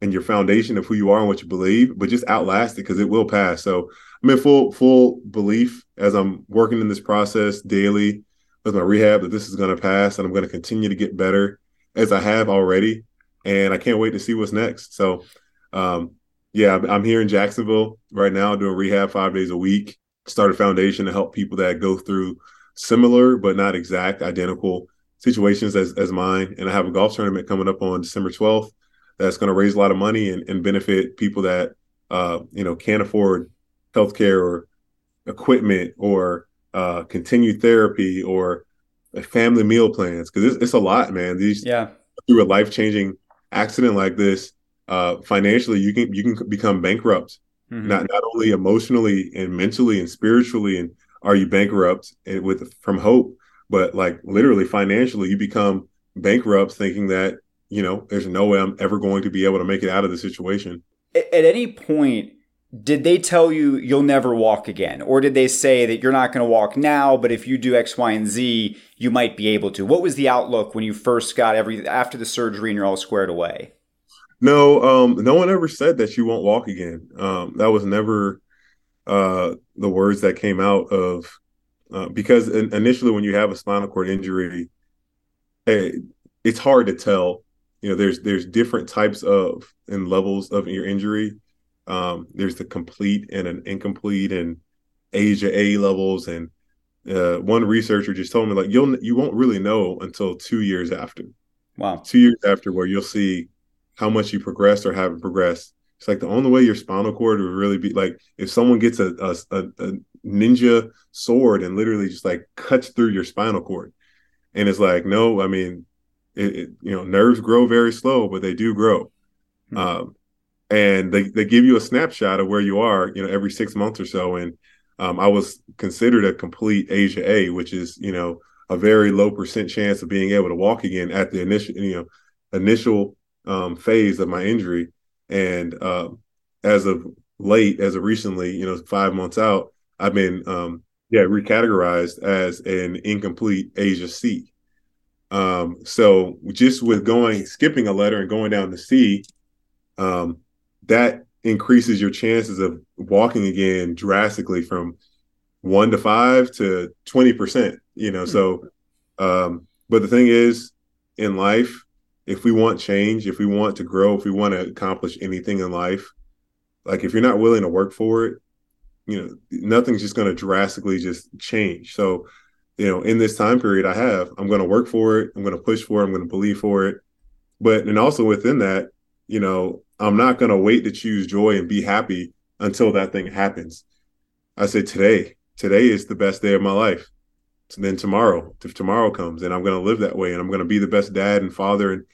and your foundation of who you are and what you believe, but just outlast it, because it will pass. So I'm in full full belief as I'm working in this process daily with my rehab that this is going to pass, and I'm going to continue to get better as I have already. And I can't wait to see what's next. So, um, yeah, I'm here in Jacksonville right now doing rehab five days a week. Start a foundation to help people that go through similar but not exact identical situations as, as mine. And I have a golf tournament coming up on December twelfth. That's going to raise a lot of money and, and benefit people that, uh, you know, can't afford healthcare or equipment or uh, continued therapy or family meal plans. Because it's, it's a lot, man. These yeah. Through a life changing accident like this, uh, financially, you can you can become bankrupt. Mm-hmm. Not not only emotionally and mentally and spiritually, and are you bankrupt with from hope, but like literally financially, you become bankrupt thinking that, you know, there's no way I'm ever going to be able to make it out of the situation. At any point, did they tell you you'll never walk again? Or did they say that you're not going to walk now, but if you do X, Y, and Z, you might be able to? What was the outlook when you first got every after the surgery and you're all squared away? No, um, no one ever said that you won't walk again. Um, that was never uh, the words that came out of uh, because in, initially when you have a spinal cord injury, it, it's hard to tell. You know, there's there's different types of and levels of your injury. Um, there's the complete and an incomplete and ASIA A levels. And uh, one researcher just told me, like, you'll you won't really know until two years after. Wow. Two years after, where you'll see how much you progressed or haven't progressed. It's like the only way your spinal cord would really be like if someone gets a a, a ninja sword and literally just like cuts through your spinal cord. And it's like, no, I mean. It, it, you know, nerves grow very slow, but they do grow. Mm-hmm. Um, and they, they give you a snapshot of where you are, you know, every six months or so. And um, I was considered a complete ASIA A, which is, you know, a very low percent chance of being able to walk again at the initial, you know, initial um, phase of my injury. And uh, as of late, as of recently, you know, five months out, I've been, um, yeah, recategorized as an incomplete Asia C. Um, so just with going, skipping a letter and going down to C, um, that increases your chances of walking again drastically from one to five to twenty percent, you know? So, um, but the thing is, in life, if we want change, if we want to grow, if we want to accomplish anything in life, like if you're not willing to work for it, you know, nothing's just going to drastically just change. So, you know, in this time period I have, I'm going to work for it. I'm going to push for it. I'm going to believe for it. But, and also within that, you know, I'm not going to wait to choose joy and be happy until that thing happens. I say today, today is the best day of my life. And then tomorrow, if tomorrow comes, and I'm going to live that way, and I'm going to be the best dad and father and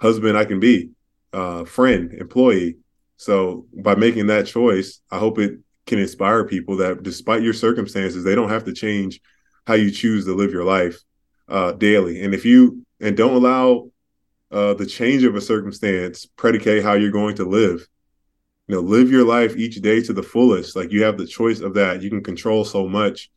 husband I can be, uh, friend, employee. So by making that choice, I hope it can inspire people that despite your circumstances, they don't have to change how you choose to live your life uh, daily. And if you and don't allow uh, the change of a circumstance predicate how you're going to live, you know, live your life each day to the fullest. Like you have the choice of that. You can control so much.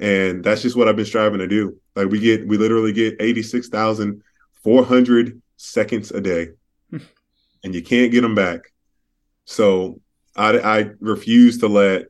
And that's just what I've been striving to do. Like we get, we literally get eighty-six thousand four hundred seconds a day and you can't get them back. So I, I refuse to let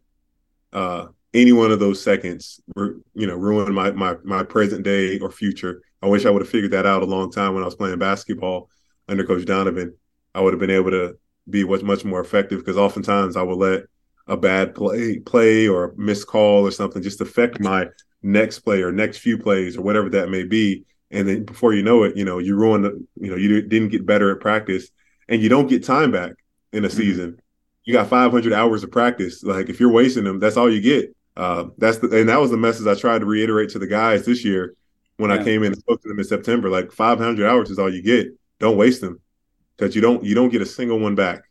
uh, any one of those seconds, you know, ruin my, my, my present day or future. I wish I would have figured that out a long time when I was playing basketball under Coach Donovan. I would have been able to be much more effective because oftentimes I would let a bad play play or a missed call or something just affect my next play or next few plays or whatever that may be. And then before you know it, you know, you ruin the, you know, you didn't get better at practice and you don't get time back in a season. Mm-hmm. You got five hundred hours of practice. Like if you're wasting them, that's all you get. Uh, that's the, and that was the message I tried to reiterate to the guys this year when yeah. I came in and spoke to them in September, like five hundred hours is all you get. Don't waste them because you don't, you don't get a single one back.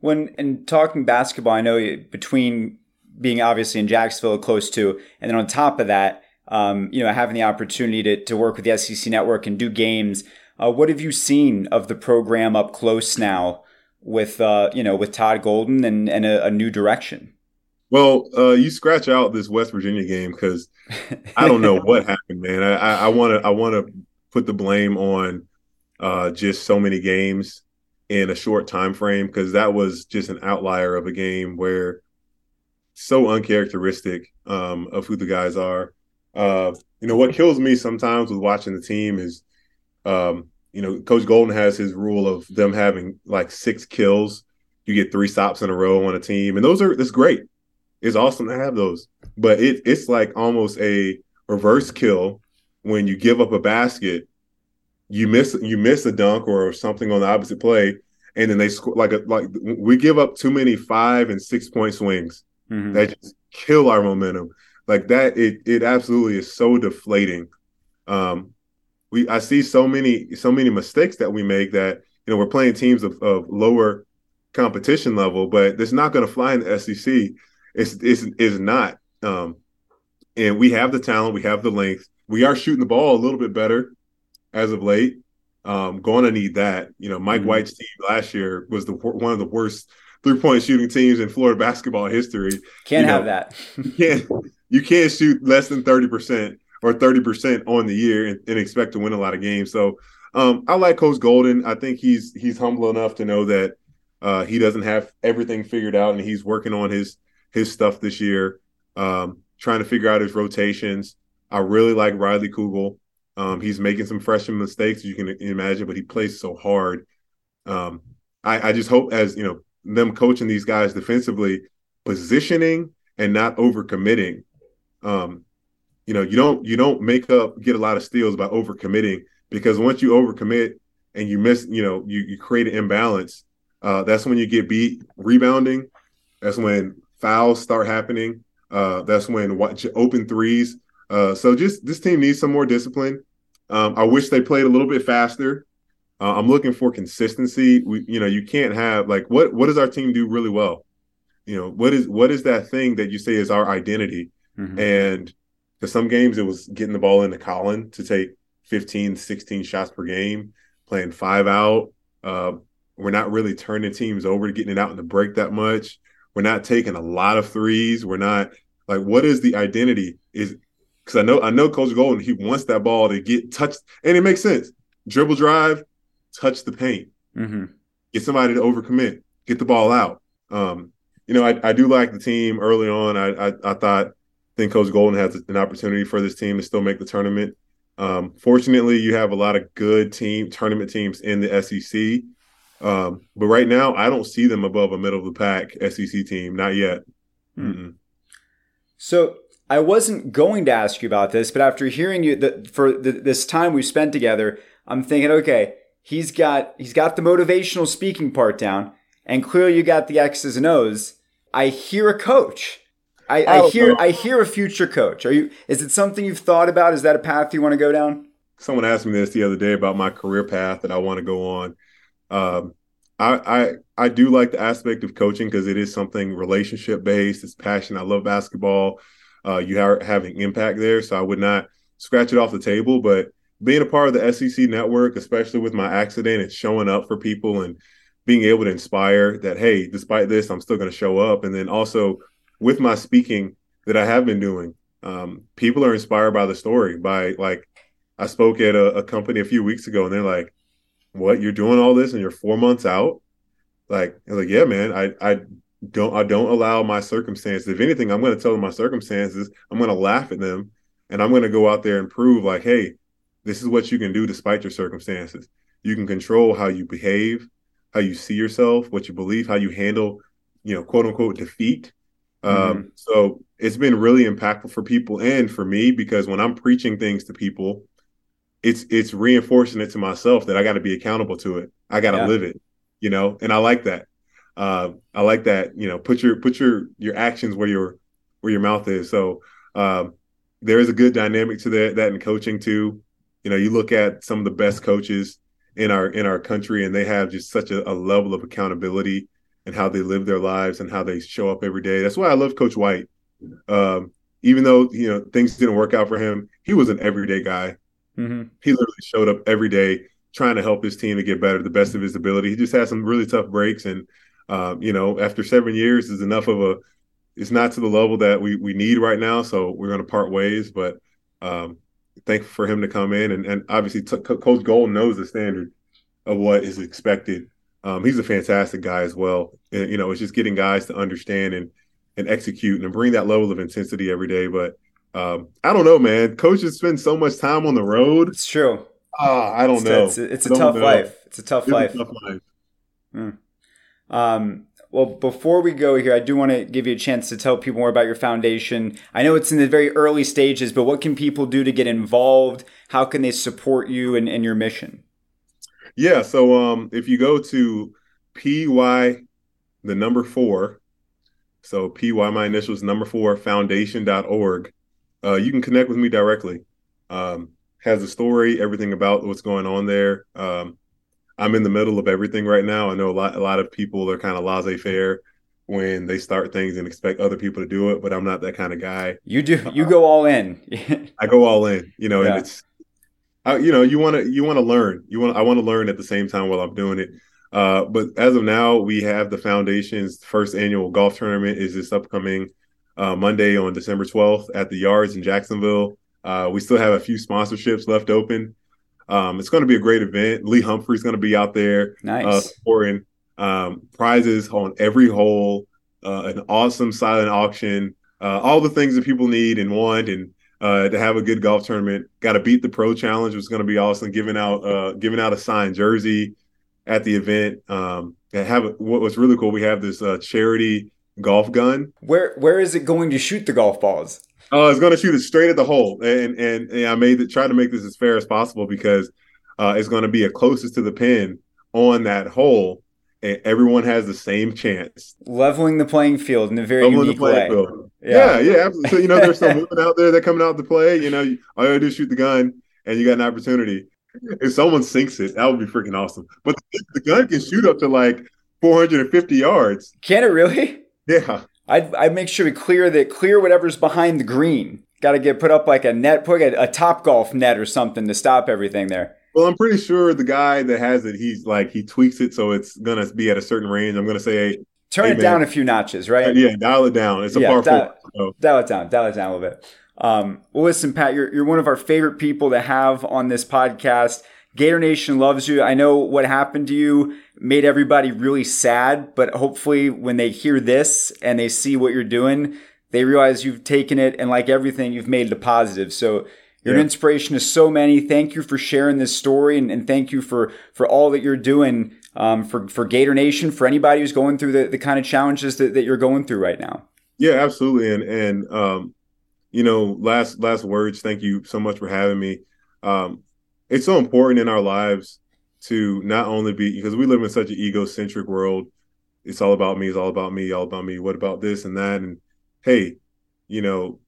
When and talking basketball, I know between being obviously in Jacksonville, close to, and then on top of that, um, you know, having the opportunity to to work with the S E C Network and do games. Uh, what have you seen of the program up close now with uh, you know with Todd Golden and and a, a new direction? Well, uh, you scratch out this West Virginia game because I don't know what happened, man. I want to I want to put the blame on uh, just so many games in a short time frame, because that was just an outlier of a game where so uncharacteristic um, of who the guys are. Uh, you know, what kills me sometimes with watching the team is, um, you know, Coach Golden has his rule of them having like six kills. You get three stops in a row on a team. And those are, that's great. It's awesome to have those. But it it's like almost a reverse kill when you give up a basket. You miss you miss a dunk or something on the opposite play, and then they score like a, like we give up too many five and six point swings mm-hmm. that just kill our momentum. Like that, it it absolutely is so deflating. Um, we I see so many so many mistakes that we make that you know we're playing teams of, of lower competition level, but it's not going to fly in the S E C. It's it's is not. Um, and we have the talent, we have the length, we are shooting the ball a little bit better as of late. Um, going to need that. You know, Mike mm-hmm. White's team last year was the one of the worst three-point shooting teams in Florida basketball history. Can't you have know, that. you, can't, you can't shoot less than thirty percent or thirty percent on the year and, and expect to win a lot of games. So um, I like Coach Golden. I think he's he's humble enough to know that uh, he doesn't have everything figured out, and he's working on his, his stuff this year, um, trying to figure out his rotations. I really like Riley Kugel. Um, he's making some freshman mistakes, as you can imagine, but he plays so hard. Um, I, I just hope, as you know, them coaching these guys defensively, positioning and not overcommitting. Um, you know, you don't you don't make up get a lot of steals by overcommitting, because once you overcommit and you miss, you know, you, you create an imbalance. Uh, that's when you get beat rebounding. That's when fouls start happening. Uh, that's when watch, open threes. Uh, so just this team needs some more discipline. Um, I wish they played a little bit faster. Uh, I'm looking for consistency. We, you know, you can't have like what what does our team do really well? You know, what is what is that thing that you say is our identity? Mm-hmm. And for some games, it was getting the ball into Colin to take fifteen, sixteen shots per game, playing five out, Uh, we're not really turning teams over, getting it out in the break that much. We're not taking a lot of threes. We're not like, what is the identity? Is because I know I know Coach Golden, he wants that ball to get touched, and it makes sense. Dribble drive, touch the paint, mm-hmm. get somebody to overcommit, get the ball out. Um, you know, I, I do like the team early on. I I, I thought I think Coach Golden has an opportunity for this team to still make the tournament. Um, fortunately, you have a lot of good team tournament teams in the S E C. Um, but right now, I don't see them above a middle-of-the-pack S E C team. Not yet. Mm-mm. So I wasn't going to ask you about this, but after hearing you the, for the, this time we've spent together, I'm thinking, okay, he's got he's got the motivational speaking part down, and clearly you got the X's and O's. I hear a coach. I, I hear I hear a future coach. Are you? Is it something you've thought about? Is that a path you want to go down? Someone asked me this the other day about my career path that I want to go on. Um, I, I I do like the aspect of coaching because it is something relationship based. It's passion. I love basketball. Uh, you are having impact there, so I would not scratch it off the table. But being a part of the S E C Network, especially with my accident and showing up for people and being able to inspire that, hey, despite this, I'm still going to show up. And then also with my speaking that I have been doing, um, people are inspired by the story. By like, I spoke at a, a company a few weeks ago, and they're like, what, you're doing all this and you're four months out? Like, I was like, yeah, man, I, I don't, I don't allow my circumstances. If anything, I'm going to tell them my circumstances. I'm going to laugh at them, and I'm going to go out there and prove like, hey, this is what you can do despite your circumstances. You can control how you behave, how you see yourself, what you believe, how you handle, you know, quote unquote defeat. Mm-hmm. Um, so it's been really impactful for people and for me, because when I'm preaching things to people, it's it's reinforcing it to myself that I got to be accountable to it. I got to yeah. live it, you know, and I like that. Uh, I like that, you know, put your put your your actions where your where your mouth is. So um, there is a good dynamic to that, that in coaching, too. You know, you look at some of the best coaches in our in our country, and they have just such a, a level of accountability and how they live their lives and how they show up every day. That's why I love Coach White. Um, even though, you know, things didn't work out for him, he was an everyday guy. Mm-hmm. He literally showed up every day trying to help his team to get better to the best of his ability. He just had some really tough breaks. And, um, you know, after seven years is enough of a – it's not to the level that we, we need right now, so we're going to part ways. But um, thankful for him to come in. And, and obviously t- Coach Golden knows the standard of what is expected. Um, he's a fantastic guy as well. And, you know, it's just getting guys to understand and, and execute and bring that level of intensity every day. But – Um, I don't know, man. Coaches spend so much time on the road. It's true. Ah, I don't it's, know. It's, it's, a don't know. it's a tough it's life. It's a tough life. Mm. Um, well, before we go here, I do want to give you a chance to tell people more about your foundation. I know it's in the very early stages, but what can people do to get involved? How can they support you and, and your mission? Yeah. So, um, if you go to P Y, the number four, so P Y, my initials, number four, foundation dot org. Uh, you can connect with me directly. Um, has a story, everything about what's going on there. Um, I'm in the middle of everything right now. I know a lot, a lot of people are kind of laissez-faire when they start things and expect other people to do it, but I'm not that kind of guy. You do. You uh, go all in. I go all in, you know, yeah. and it's, I, you know, you want to, you want to learn. You want, I want to learn at the same time while I'm doing it. Uh, but as of now, we have the foundation's first annual golf tournament is this upcoming Uh, Monday on December twelfth at the Yards in Jacksonville. Uh, we still have a few sponsorships left open. Um, it's going to be a great event. Lee Humphrey is going to be out there. Nice. Uh, supporting um, prizes on every hole, uh, an awesome silent auction, uh, all the things that people need and want and uh, to have a good golf tournament. Got to beat the pro challenge, which is going to be awesome. Giving out, uh, giving out a signed jersey at the event. Um, have a, what's really cool, we have this uh, charity golf gun. Where where is it going to shoot the golf balls? Oh, uh, it's going to shoot it straight at the hole, and and, and I made it, try to make this as fair as possible because uh, it's going to be a closest to the pin on that hole, and everyone has the same chance. Leveling the playing field in a very Leveling unique way. Field. Yeah, yeah, yeah, absolutely. So you know, there's some women out there that coming out to play. You know, you, all you gotta do is shoot the gun, and you got an opportunity. If someone sinks it, that would be freaking awesome. But the, the gun can shoot up to like four hundred fifty yards. Can it really? Yeah, I'd I'd make sure we clear that clear whatever's behind the green. Got to get put up like a net, put a, a Top Golf net or something to stop everything there. Well, I'm pretty sure the guy that has it, he's like, he tweaks it so it's going to be at a certain range. I'm going to say, hey, turn hey, it man. down a few notches, right? Yeah, dial it down. It's a yeah, par dial, four. So. Dial it down. Dial it down a little bit. Um, well, listen, Pat, you're you're one of our favorite people to have on this podcast. Gator Nation loves you. I know what happened to you made everybody really sad, but hopefully when they hear this and they see what you're doing, they realize you've taken it and, like everything, you've made it a positive. So you're yeah. an inspiration to so many. Thank you for sharing this story, and, and thank you for, for all that you're doing um, for, for Gator Nation, for anybody who's going through the, the kind of challenges that, that you're going through right now. Yeah, absolutely. And, and um, you know, last last words, thank you so much for having me. Um, it's so important in our lives to not only be, because we live in such an egocentric world. It's all about me. It's all about me. All about me. What about this and that? And hey, you know,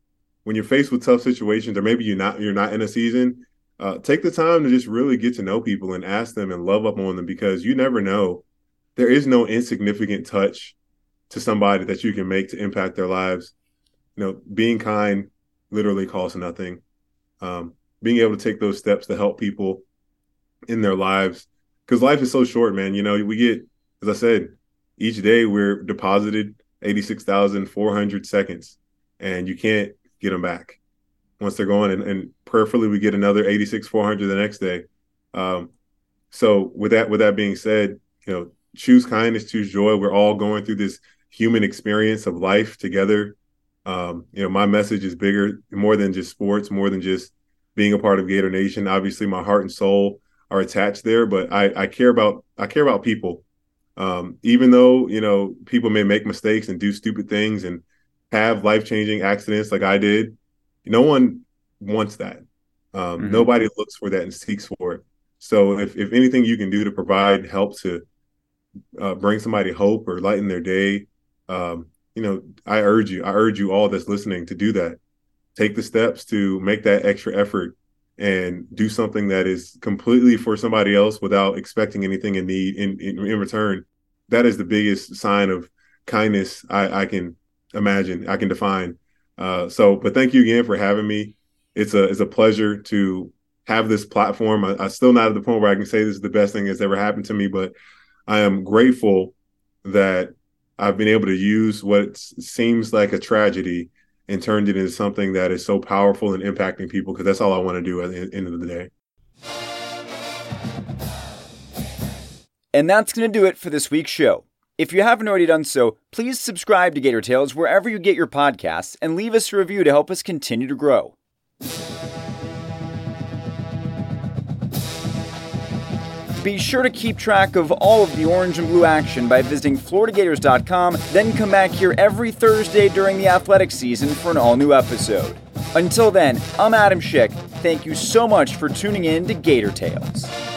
when you're faced with tough situations, or maybe you're not, you're not in a season, uh, take the time to just really get to know people and ask them and love up on them, because you never know. There is no insignificant touch to somebody that you can make to impact their lives. You know, being kind literally costs nothing. Um, being able to take those steps to help people in their lives, because life is so short, man. You know, we get, as I said, each day we're deposited eighty-six thousand four hundred seconds, and you can't get them back once they're gone. And, and prayerfully, we get another eighty-six thousand four hundred the next day. Um, so with that, with that being said, you know, choose kindness, choose joy. We're all going through this human experience of life together. Um, you know, my message is bigger, more than just sports, more than just being a part of Gator Nation. Obviously, my heart and soul are attached there, but I, I care about, I care about people. Um, even though, you know, people may make mistakes and do stupid things and have life-changing accidents like I did, no one wants that. Um, mm-hmm. Nobody looks for that and seeks for it. So if, if anything you can do to provide help to uh, bring somebody hope or lighten their day, um, you know, I urge you, I urge you all that's listening to do that. Take the steps to make that extra effort and do something that is completely for somebody else without expecting anything in need in, in, in return. That is the biggest sign of kindness I, I can imagine, I can define. Uh, so, but thank you again for having me. It's a, it's a pleasure to have this platform. I, I'm still not at the point where I can say this is the best thing that's ever happened to me, but I am grateful that I've been able to use what seems like a tragedy and turned it into something that is so powerful and impacting people, because that's all I want to do at the end of the day. And that's going to do it for this week's show. If you haven't already done so, please subscribe to Gator Tales wherever you get your podcasts and leave us a review to help us continue to grow. Be sure to keep track of all of the orange and blue action by visiting Florida Gators dot com, then come back here every Thursday during the athletic season for an all-new episode. Until then, I'm Adam Schick. Thank you so much for tuning in to Gator Tales.